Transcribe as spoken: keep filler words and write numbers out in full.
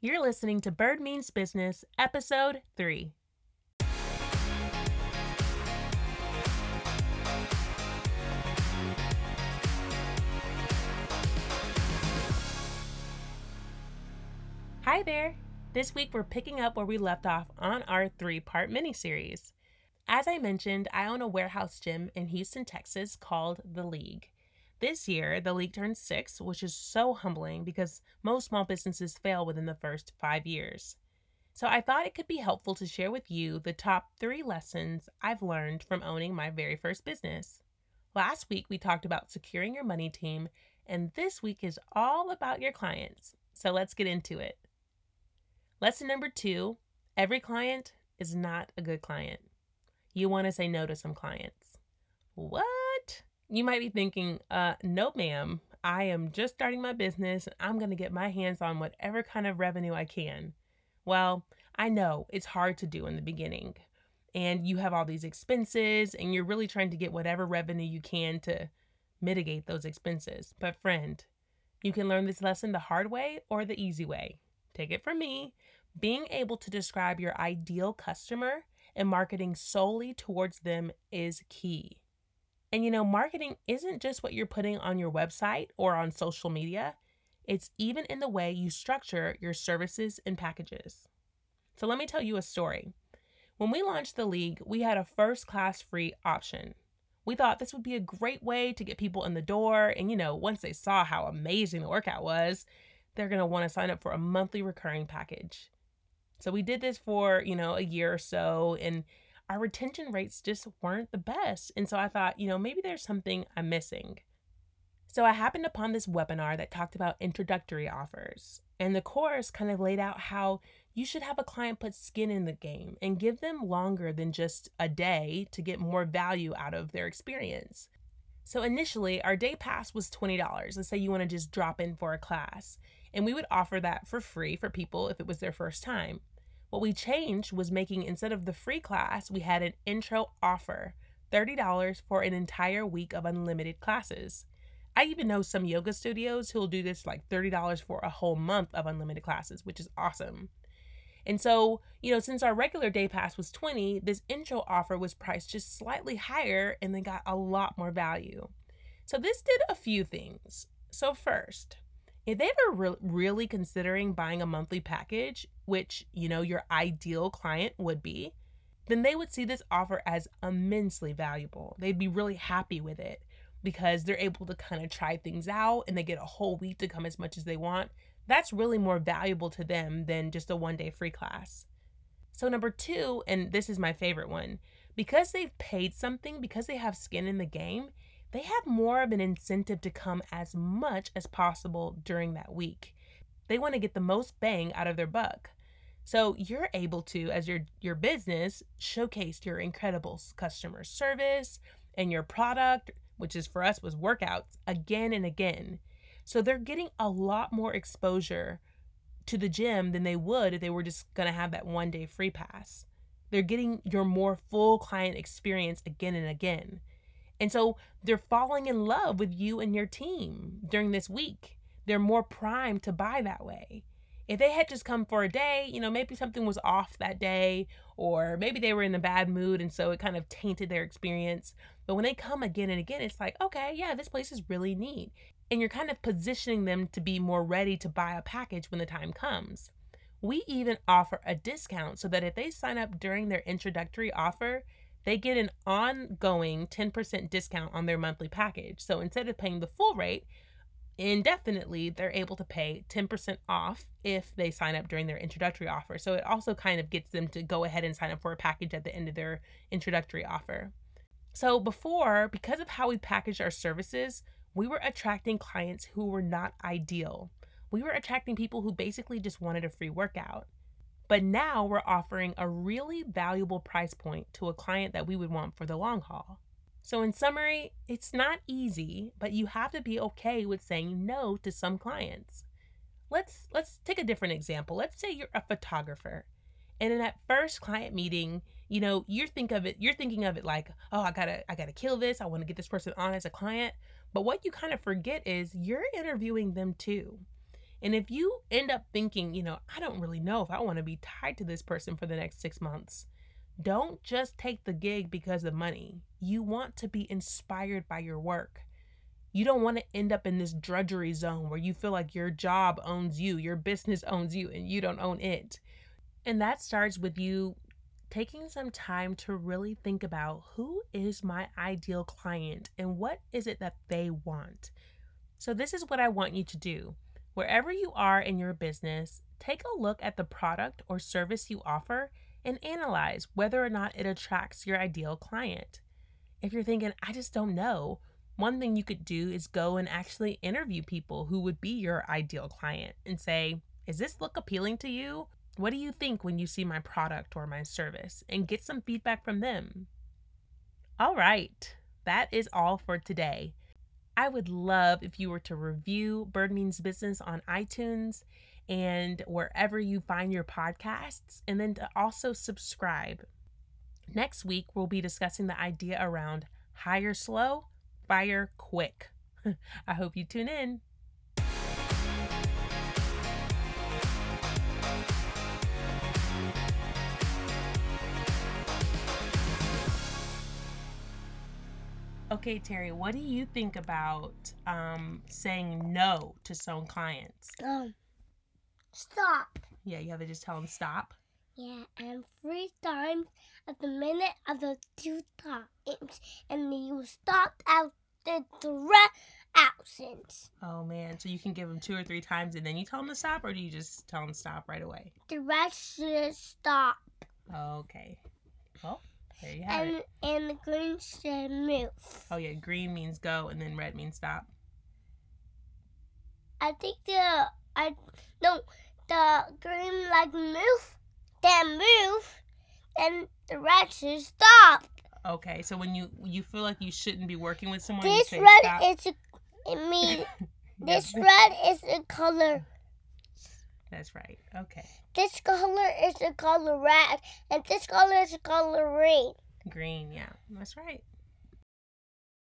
You're listening to Bird Means Business, Episode three. Hi there! This week we're picking up where we left off on our three-part mini-series. As I mentioned, I own a warehouse gym in Houston, Texas called The League. This year, The League turned six, which is so humbling because most small businesses fail within the first five years. So I thought it could be helpful to share with you the top three lessons I've learned from owning my very first business. Last week, we talked about securing your money team, and this week is all about your clients. So let's get into it. Lesson number two, every client is not a good client. You want to say no to some clients. What? You might be thinking, uh, no, ma'am, I am just starting my business and I'm going to get my hands on whatever kind of revenue I can. Well, I know it's hard to do in the beginning and you have all these expenses and you're really trying to get whatever revenue you can to mitigate those expenses. But friend, you can learn this lesson the hard way or the easy way. Take it from me, being able to describe your ideal customer and marketing solely towards them is key. And you know, marketing isn't just what you're putting on your website or on social media. It's even in the way you structure your services and packages. So let me tell you a story. When we launched The League, we had a first class free option. We thought this would be a great way to get people in the door. And you know, once they saw how amazing the workout was, they're going to want to sign up for a monthly recurring package. So we did this for, you know, a year or so, and our retention rates just weren't the best. And so I thought, you know, maybe there's something I'm missing. So I happened upon this webinar that talked about introductory offers. And the course kind of laid out how you should have a client put skin in the game and give them longer than just a day to get more value out of their experience. So initially, our day pass was twenty dollars. Let's say you want to just drop in for a class. And we would offer that for free for people if it was their first time. What we changed was making, instead of the free class, we had an intro offer, thirty dollars for an entire week of unlimited classes. I even know some yoga studios who'll do this like thirty dollars for a whole month of unlimited classes, which is awesome. And so, you know, since our regular day pass was twenty dollars, this intro offer was priced just slightly higher and they got a lot more value. So this did a few things. So first, if they were re- really considering buying a monthly package, which, you know, your ideal client would be, then they would see this offer as immensely valuable. They'd be really happy with it because they're able to kind of try things out and they get a whole week to come as much as they want. That's really more valuable to them than just a one-day free class. So number two, and this is my favorite one, because they've paid something, because they have skin in the game, they have more of an incentive to come as much as possible during that week. They want to get the most bang out of their buck. So you're able to, as your, your business, showcase your incredible customer service and your product, which is for us was workouts, again and again. So they're getting a lot more exposure to the gym than they would if they were just going to have that one day free pass. They're getting your more full client experience again and again. And so they're falling in love with you and your team during this week. They're more primed to buy that way. If they had just come for a day, you know, maybe something was off that day, or maybe they were in a bad mood and so it kind of tainted their experience. But when they come again and again, it's like, okay, yeah, this place is really neat. And you're kind of positioning them to be more ready to buy a package when the time comes. We even offer a discount so that if they sign up during their introductory offer, they get an ongoing ten percent discount on their monthly package. So instead of paying the full rate indefinitely, they're able to pay ten percent off if they sign up during their introductory offer. So it also kind of gets them to go ahead and sign up for a package at the end of their introductory offer. So before, because of how we packaged our services, we were attracting clients who were not ideal. We were attracting people who basically just wanted a free workout. But now we're offering a really valuable price point to a client that we would want for the long haul. So in summary, it's not easy, but you have to be okay with saying no to some clients. Let's let's take a different example. Let's say you're a photographer. And in that first client meeting, you know, you think of it, you're thinking of it like, oh, I gotta, I gotta kill this. I wanna get this person on as a client. But what you kind of forget is you're interviewing them too. And if you end up thinking, you know, I don't really know if I want to be tied to this person for the next six months, don't just take the gig because of money. You want to be inspired by your work. You don't want to end up in this drudgery zone where you feel like your job owns you, your business owns you, and you don't own it. And that starts with you taking some time to really think about, who is my ideal client and what is it that they want? So this is what I want you to do. Wherever you are in your business, take a look at the product or service you offer and analyze whether or not it attracts your ideal client. If you're thinking, I just don't know, one thing you could do is go and actually interview people who would be your ideal client and say, is this look appealing to you? What do you think when you see my product or my service? And get some feedback from them. All right, that is all for today. I would love if you were to review Bird Means Business on iTunes and wherever you find your podcasts, and then to also subscribe. Next week, we'll be discussing the idea around hire slow, fire quick. I hope you tune in. Okay, Terry, what do you think about um, saying no to some clients? Um, stop. Yeah, you have to just tell them stop. Yeah, and three times at the minute of the two times, and then you stop at the three actions. Oh, man. So you can give them two or three times, and then you tell them to stop, or do you just tell them stop right away? Direction stop. Okay. Well. There you have and, it. And the green should move. Oh, yeah. Green means go, and then red means stop. I think the... I No, the green, like, move, then move, and the red should stop. Okay, so when you you feel like you shouldn't be working with someone, this you say red stop. Is a, it means, this red is a color. That's right. Okay. This color is the color red, and this color is the color green. Green, yeah. That's right.